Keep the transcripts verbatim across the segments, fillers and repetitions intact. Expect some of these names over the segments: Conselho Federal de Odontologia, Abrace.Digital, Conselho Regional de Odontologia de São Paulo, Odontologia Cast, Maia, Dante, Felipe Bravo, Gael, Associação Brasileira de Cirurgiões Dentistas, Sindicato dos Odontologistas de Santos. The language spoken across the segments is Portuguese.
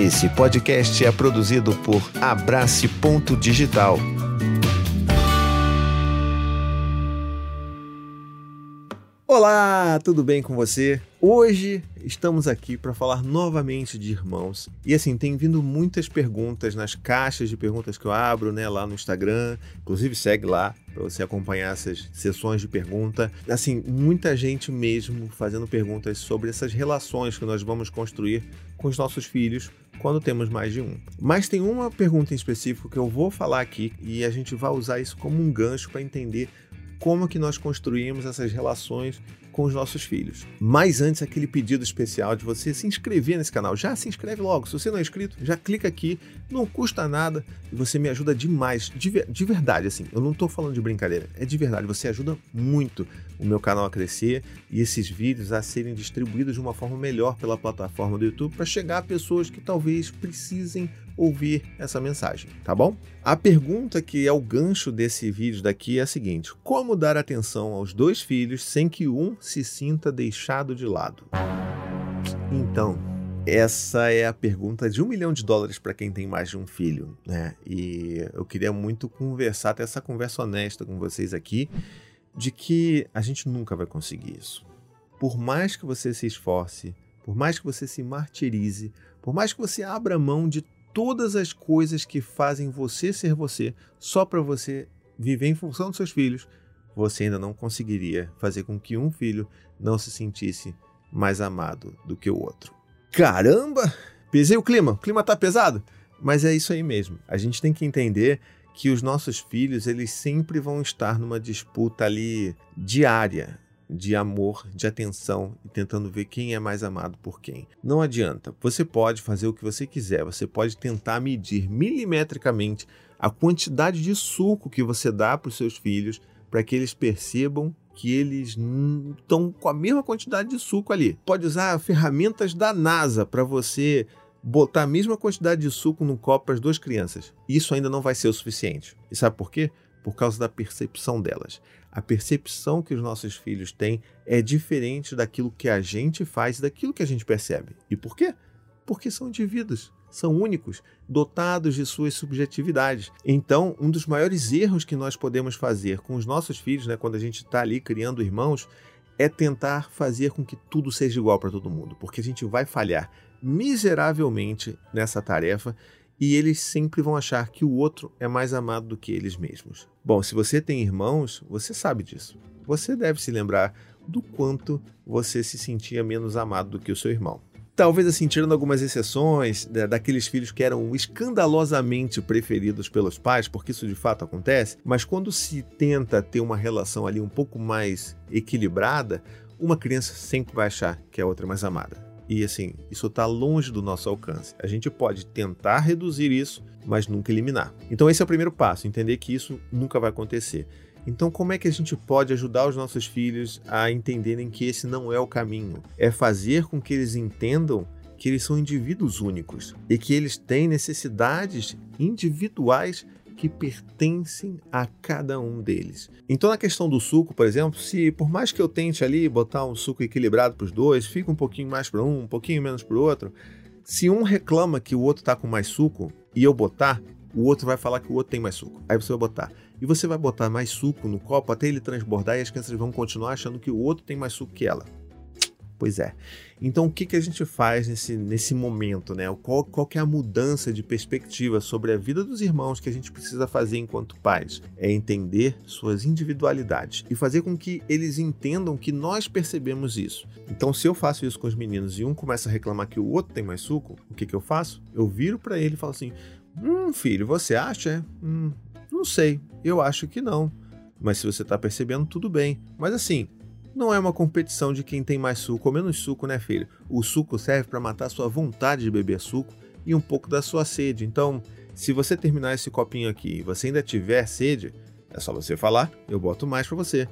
Esse podcast é produzido por Abrace.Digital. Olá, tudo bem com você? Hoje estamos aqui para falar novamente de irmãos. E assim, tem vindo muitas perguntas nas caixas de perguntas que eu abro, né, lá no Instagram. Inclusive segue lá para você acompanhar essas sessões de pergunta. Assim, muita gente mesmo fazendo perguntas sobre essas relações que nós vamos construir com os nossos filhos quando temos mais de um. Mas tem uma pergunta em específico que eu vou falar aqui e a gente vai usar isso como um gancho para entender como que nós construímos essas relações com os nossos filhos. Mas antes, aquele pedido especial de você se inscrever nesse canal. Já se inscreve logo. Se você não é inscrito, já clica aqui. Não custa nada e você me ajuda demais. De, de verdade, assim. Eu não estou falando de brincadeira. É de verdade. Você ajuda muito o meu canal a crescer e esses vídeos a serem distribuídos de uma forma melhor pela plataforma do YouTube para chegar a pessoas que talvez precisem ouvir essa mensagem, tá bom? A pergunta que é o gancho desse vídeo daqui é a seguinte: como dar atenção aos dois filhos sem que um se sinta deixado de lado? Então, essa é a pergunta de um milhão de dólares para quem tem mais de um filho, né? E eu queria muito conversar, ter essa conversa honesta com vocês aqui, de que a gente nunca vai conseguir isso. Por mais que você se esforce, por mais que você se martirize, por mais que você abra mão de todas as coisas que fazem você ser você, só para você viver em função dos seus filhos, você ainda não conseguiria fazer com que um filho não se sentisse mais amado do que o outro. Caramba! Pesei o clima, o clima tá pesado, mas é isso aí mesmo. A gente tem que entender que os nossos filhos, eles sempre vão estar numa disputa ali diária de amor, de atenção e tentando ver quem é mais amado por quem. Não adianta, você pode fazer o que você quiser, você pode tentar medir milimetricamente a quantidade de suco que você dá para os seus filhos para que eles percebam que eles estão com a mesma quantidade de suco ali. Pode usar ferramentas da NASA para você botar a mesma quantidade de suco num copo para as duas crianças. Isso ainda não vai ser o suficiente. E sabe por quê? Por causa da percepção delas. A percepção que os nossos filhos têm é diferente daquilo que a gente faz e daquilo que a gente percebe. E por quê? Porque são indivíduos, são únicos, dotados de suas subjetividades. Então, um dos maiores erros que nós podemos fazer com os nossos filhos, né, quando a gente está ali criando irmãos, é tentar fazer com que tudo seja igual para todo mundo, porque a gente vai falhar miseravelmente nessa tarefa e eles sempre vão achar que o outro é mais amado do que eles mesmos. Bom, se você tem irmãos, você sabe disso. Você deve se lembrar do quanto você se sentia menos amado do que o seu irmão. Talvez assim, tirando algumas exceções daqueles filhos que eram escandalosamente preferidos pelos pais, porque isso de fato acontece, mas quando se tenta ter uma relação ali um pouco mais equilibrada, uma criança sempre vai achar que a outra é mais amada. E assim, isso está longe do nosso alcance. A gente pode tentar reduzir isso, mas nunca eliminar. Então esse é o primeiro passo, entender que isso nunca vai acontecer. Então como é que a gente pode ajudar os nossos filhos a entenderem que esse não é o caminho? É fazer com que eles entendam que eles são indivíduos únicos e que eles têm necessidades individuais que pertencem a cada um deles. Então, na questão do suco, por exemplo, se por mais que eu tente ali botar um suco equilibrado para os dois, fica um pouquinho mais para um, um pouquinho menos para o outro, se um reclama que o outro está com mais suco e eu botar, o outro vai falar que o outro tem mais suco. Aí você vai botar. E você vai botar mais suco no copo até ele transbordar e as crianças vão continuar achando que o outro tem mais suco que ela. Pois é. Então, o que, que a gente faz nesse, nesse momento, né? Qual, qual que é a mudança de perspectiva sobre a vida dos irmãos que a gente precisa fazer enquanto pais? É entender suas individualidades e fazer com que eles entendam que nós percebemos isso. Então, se eu faço isso com os meninos e um começa a reclamar que o outro tem mais suco, o que, que eu faço? Eu viro para ele e falo assim, hum, filho, você acha? Hum, não sei, eu acho que não. Mas se você está percebendo, tudo bem. Mas assim, não é uma competição de quem tem mais suco ou menos suco, né, filho? O suco serve para matar sua vontade de beber suco e um pouco da sua sede. Então, se você terminar esse copinho aqui e você ainda tiver sede, é só você falar, eu boto mais para você.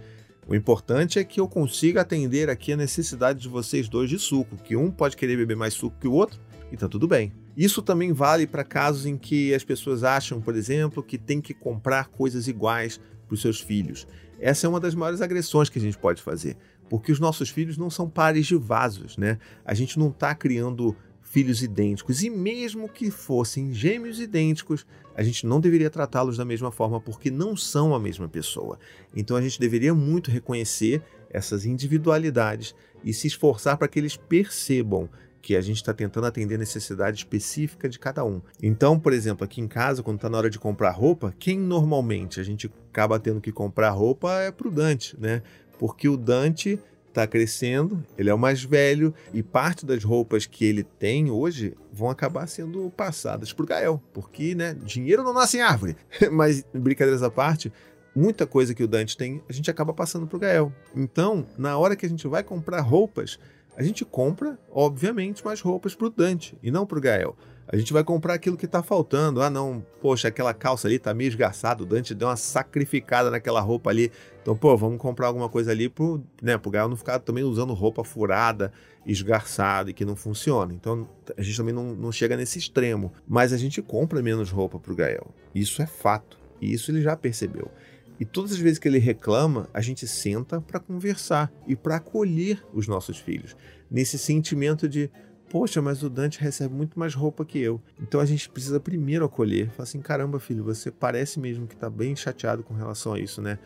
O importante é que eu consiga atender aqui a necessidade de vocês dois de suco, que um pode querer beber mais suco que o outro e tá tudo bem. Isso também vale para casos em que as pessoas acham, por exemplo, que tem que comprar coisas iguais para os seus filhos. Essa é uma das maiores agressões que a gente pode fazer, porque os nossos filhos não são pares de vasos, né? A gente não está criando filhos idênticos, e mesmo que fossem gêmeos idênticos, a gente não deveria tratá-los da mesma forma, porque não são a mesma pessoa. Então a gente deveria muito reconhecer essas individualidades e se esforçar para que eles percebam que a gente está tentando atender a necessidade específica de cada um. Então, por exemplo, aqui em casa, quando está na hora de comprar roupa, quem normalmente a gente acaba tendo que comprar roupa é para o Dante, né? Porque o Dante está crescendo, ele é o mais velho, e parte das roupas que ele tem hoje vão acabar sendo passadas para o Gael, porque, né, dinheiro não nasce em árvore. Mas, brincadeiras à parte, muita coisa que o Dante tem, a gente acaba passando para o Gael. Então, na hora que a gente vai comprar roupas, a gente compra, obviamente, mais roupas para o Dante e não para o Gael. A gente vai comprar aquilo que está faltando. Ah, não, poxa, aquela calça ali está meio esgarçada, o Dante deu uma sacrificada naquela roupa ali. Então, pô, vamos comprar alguma coisa ali para o, né, pro Gael não ficar também usando roupa furada, esgarçada e que não funciona. Então, a gente também não, não chega nesse extremo. Mas a gente compra menos roupa para o Gael. Isso é fato. E isso ele já percebeu. E todas as vezes que ele reclama, a gente senta para conversar e para acolher os nossos filhos. Nesse sentimento de, poxa, mas o Dante recebe muito mais roupa que eu. Então a gente precisa primeiro acolher. Falar assim, caramba, filho, você parece mesmo que está bem chateado com relação a isso, né?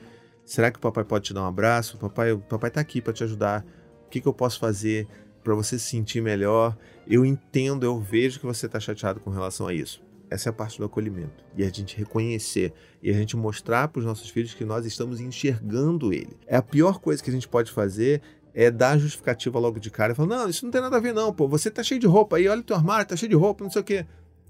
Será que o papai pode te dar um abraço? O papai, o papai tá aqui para te ajudar. O que, que eu posso fazer para você se sentir melhor? Eu entendo, eu vejo que você está chateado com relação a isso. Essa é a parte do acolhimento, e a gente reconhecer, e a gente mostrar para os nossos filhos que nós estamos enxergando ele. É a pior coisa que a gente pode fazer é dar justificativa logo de cara e falar, não, isso não tem nada a ver não, pô, você tá cheio de roupa aí, olha o teu armário, tá cheio de roupa, não sei o quê.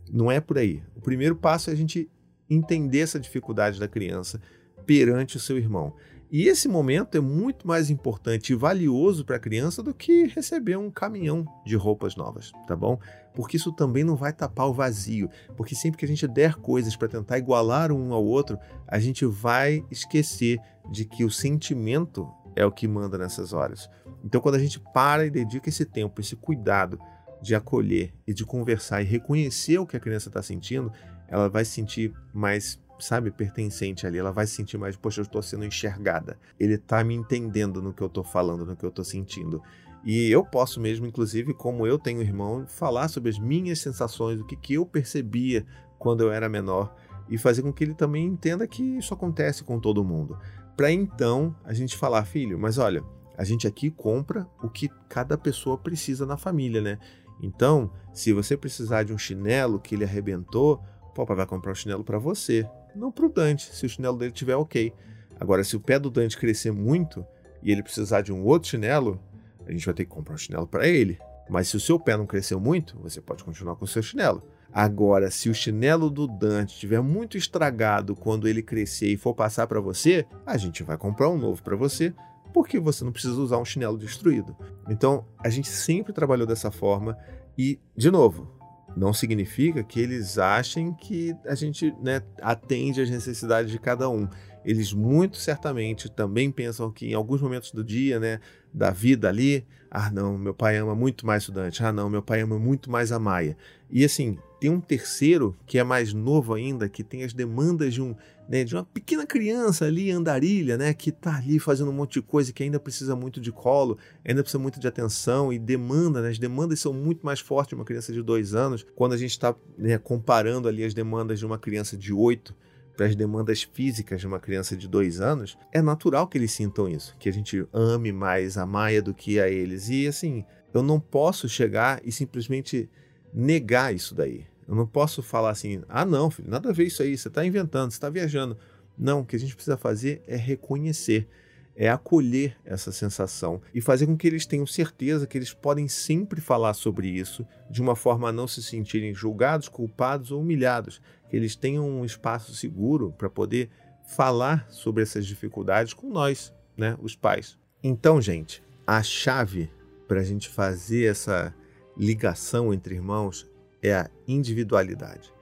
Não é por aí. O primeiro passo é a gente entender essa dificuldade da criança perante o seu irmão. E esse momento é muito mais importante e valioso para a criança do que receber um caminhão de roupas novas, tá bom? Porque isso também não vai tapar o vazio, porque sempre que a gente der coisas para tentar igualar um ao outro, a gente vai esquecer de que o sentimento é o que manda nessas horas. Então, quando a gente para e dedica esse tempo, esse cuidado de acolher e de conversar e reconhecer o que a criança está sentindo, ela vai se sentir mais, sabe, pertencente ali, ela vai se sentir mais, poxa, eu estou sendo enxergada, ele está me entendendo no que eu estou falando, no que eu estou sentindo. E eu posso mesmo, inclusive, como eu tenho irmão, falar sobre as minhas sensações, o que, que eu percebia quando eu era menor, e fazer com que ele também entenda que isso acontece com todo mundo. Para então a gente falar, filho, mas olha, a gente aqui compra o que cada pessoa precisa na família, né? Então, se você precisar de um chinelo que ele arrebentou, o papai vai comprar um chinelo para você. Não para o Dante, se o chinelo dele estiver ok. Agora, se o pé do Dante crescer muito e ele precisar de um outro chinelo, a gente vai ter que comprar um chinelo para ele. Mas se o seu pé não cresceu muito, você pode continuar com o seu chinelo. Agora, se o chinelo do Dante estiver muito estragado quando ele crescer e for passar para você, a gente vai comprar um novo para você, porque você não precisa usar um chinelo destruído. Então, a gente sempre trabalhou dessa forma e, de novo, não significa que eles achem que a gente, né, atende às necessidades de cada um. Eles muito certamente também pensam que em alguns momentos do dia, né, da vida ali, ah não, meu pai ama muito mais o Dante, ah não, meu pai ama muito mais a Maia. E assim, tem um terceiro que é mais novo ainda, que tem as demandas de, um, né, de uma pequena criança ali, andarilha, né, que tá ali fazendo um monte de coisa, que ainda precisa muito de colo, ainda precisa muito de atenção e demanda, né, as demandas são muito mais fortes de uma criança de dois anos, quando a gente está, né, comparando ali as demandas de uma criança de oito para as demandas físicas de uma criança de dois anos, é natural que eles sintam isso, que a gente ame mais a Maia do que a eles. E assim, eu não posso chegar e simplesmente negar isso daí. Eu não posso falar assim, ah não, filho, nada a ver isso aí, você está inventando, você está viajando. Não, o que a gente precisa fazer é reconhecer, é acolher essa sensação e fazer com que eles tenham certeza que eles podem sempre falar sobre isso de uma forma a não se sentirem julgados, culpados ou humilhados, que eles tenham um espaço seguro para poder falar sobre essas dificuldades com nós, né, os pais. Então, gente, a chave para a gente fazer essa ligação entre irmãos é a individualidade.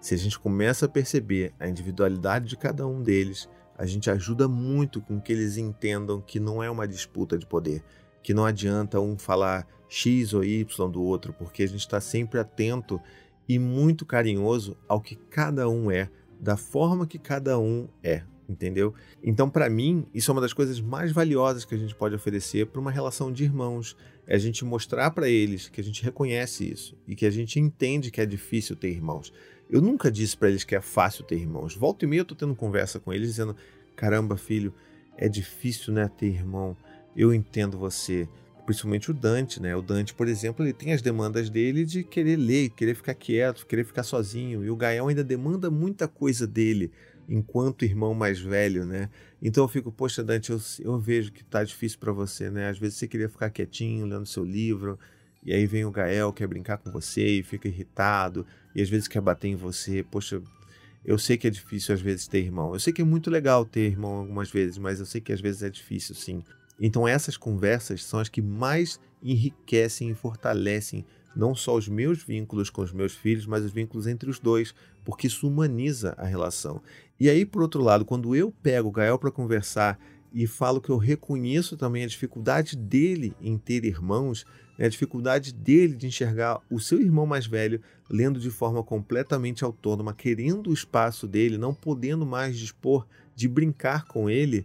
Se a gente começa a perceber a individualidade de cada um deles, a gente ajuda muito com que eles entendam que não é uma disputa de poder, que não adianta um falar X ou Y do outro, porque a gente está sempre atento e muito carinhoso ao que cada um é, da forma que cada um é. entendeu? Então, para mim, isso é uma das coisas mais valiosas que a gente pode oferecer para uma relação de irmãos. É a gente mostrar para eles que a gente reconhece isso e que a gente entende que é difícil ter irmãos. Eu nunca disse para eles que é fácil ter irmãos. Volta e meia eu estou tendo conversa com eles dizendo, caramba, filho, é difícil, né, ter irmão. Eu entendo você. Principalmente o Dante, né? O Dante, por exemplo, ele tem as demandas dele de querer ler, querer ficar quieto, querer ficar sozinho. E o Gael ainda demanda muita coisa dele, enquanto irmão mais velho, né? Então eu fico, poxa, Dante, eu, eu vejo que tá difícil para você, né? Às vezes você queria ficar quietinho, lendo seu livro, e aí vem o Gael, quer brincar com você e fica irritado, e às vezes quer bater em você. Poxa, eu sei que é difícil às vezes ter irmão. Eu sei que é muito legal ter irmão algumas vezes, mas eu sei que às vezes é difícil, sim. Então essas conversas são as que mais enriquecem e fortalecem não só os meus vínculos com os meus filhos, mas os vínculos entre os dois, porque isso humaniza a relação. E aí, por outro lado, quando eu pego o Gael para conversar e falo que eu reconheço também a dificuldade dele em ter irmãos, né, a dificuldade dele de enxergar o seu irmão mais velho lendo de forma completamente autônoma, querendo o espaço dele, não podendo mais dispor de brincar com ele,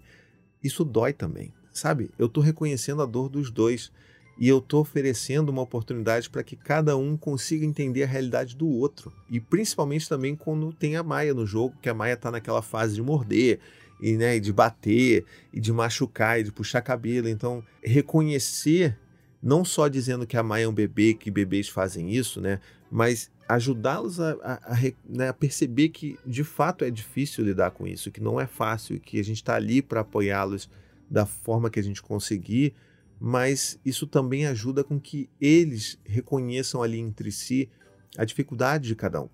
isso dói também. Sabe, eu estou reconhecendo a dor dos dois e eu estou oferecendo uma oportunidade para que cada um consiga entender a realidade do outro. E principalmente também quando tem a Maia no jogo, que a Maia está naquela fase de morder, e, né, de bater, e de machucar, e de puxar cabelo. Então, reconhecer, não só dizendo que a Maia é um bebê, que bebês fazem isso, né, mas ajudá-los a, a, a, né, a perceber que de fato é difícil lidar com isso, que não é fácil, que a gente está ali para apoiá-los da forma que a gente conseguir, mas isso também ajuda com que eles reconheçam ali entre si a dificuldade de cada um,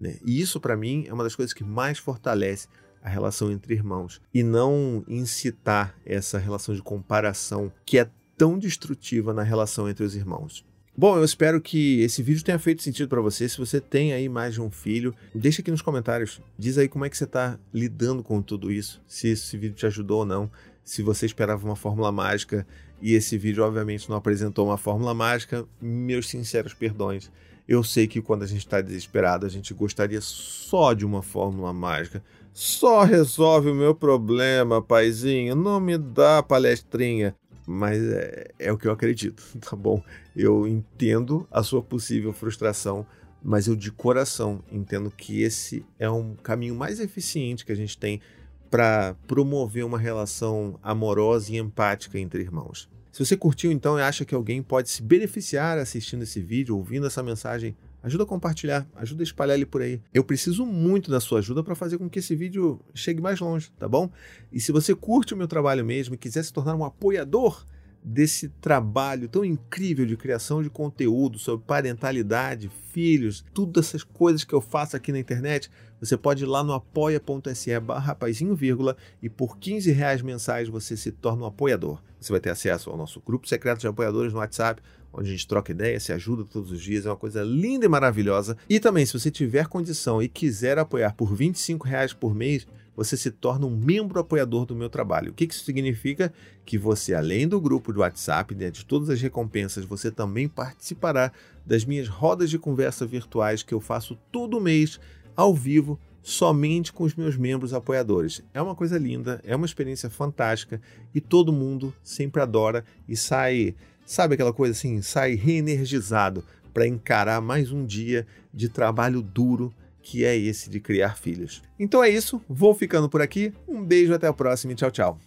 né? E isso, para mim, é uma das coisas que mais fortalece a relação entre irmãos. E não incitar essa relação de comparação que é tão destrutiva na relação entre os irmãos. Bom, eu espero que esse vídeo tenha feito sentido para você. Se você tem aí mais de um filho, deixa aqui nos comentários. Diz aí como é que você está lidando com tudo isso, se esse vídeo te ajudou ou não. Se você esperava uma fórmula mágica e esse vídeo obviamente não apresentou uma fórmula mágica, meus sinceros perdões. Eu sei que quando a gente está desesperado, a gente gostaria só de uma fórmula mágica. Só resolve o meu problema, paizinho, não me dá palestrinha. Mas é, é o que eu acredito, tá bom? Eu entendo a sua possível frustração, mas eu de coração entendo que esse é um caminho mais eficiente que a gente tem para promover uma relação amorosa e empática entre irmãos. Se você curtiu então e acha que alguém pode se beneficiar assistindo esse vídeo, ouvindo essa mensagem, ajuda a compartilhar, ajuda a espalhar ele por aí. Eu preciso muito da sua ajuda para fazer com que esse vídeo chegue mais longe, tá bom? E se você curte o meu trabalho mesmo e quiser se tornar um apoiador desse trabalho tão incrível de criação de conteúdo sobre parentalidade, filhos, todas essas coisas que eu faço aqui na internet, você pode ir lá no apoia.se barra paizinho vírgula e por quinze reais mensais você se torna um apoiador. Você vai ter acesso ao nosso grupo secreto de apoiadores no WhatsApp, onde a gente troca ideia, se ajuda todos os dias, é uma coisa linda e maravilhosa. E também, se você tiver condição e quiser apoiar por vinte e cinco reais por mês, você se torna um membro apoiador do meu trabalho. O que isso significa? Que você, além do grupo de WhatsApp, né, de todas as recompensas, você também participará das minhas rodas de conversa virtuais que eu faço todo mês, ao vivo, somente com os meus membros apoiadores. É uma coisa linda, é uma experiência fantástica e todo mundo sempre adora e sai, sabe aquela coisa assim, sai reenergizado para encarar mais um dia de trabalho duro, que é esse de criar filhos. Então é isso, vou ficando por aqui, um beijo, até a próxima e tchau, tchau.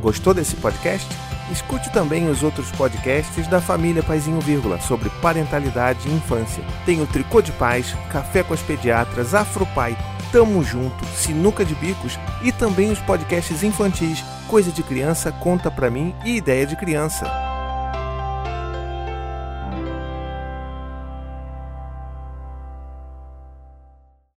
Gostou desse podcast? Escute também os outros podcasts da família Paizinho Vírgula sobre parentalidade e infância. Tem o Tricô de Pais, Café com as Pediatras, Afropai, Tamo Junto, Sinuca de Bicos e também os podcasts infantis Coisa de Criança, Conta Pra Mim e Ideia de Criança.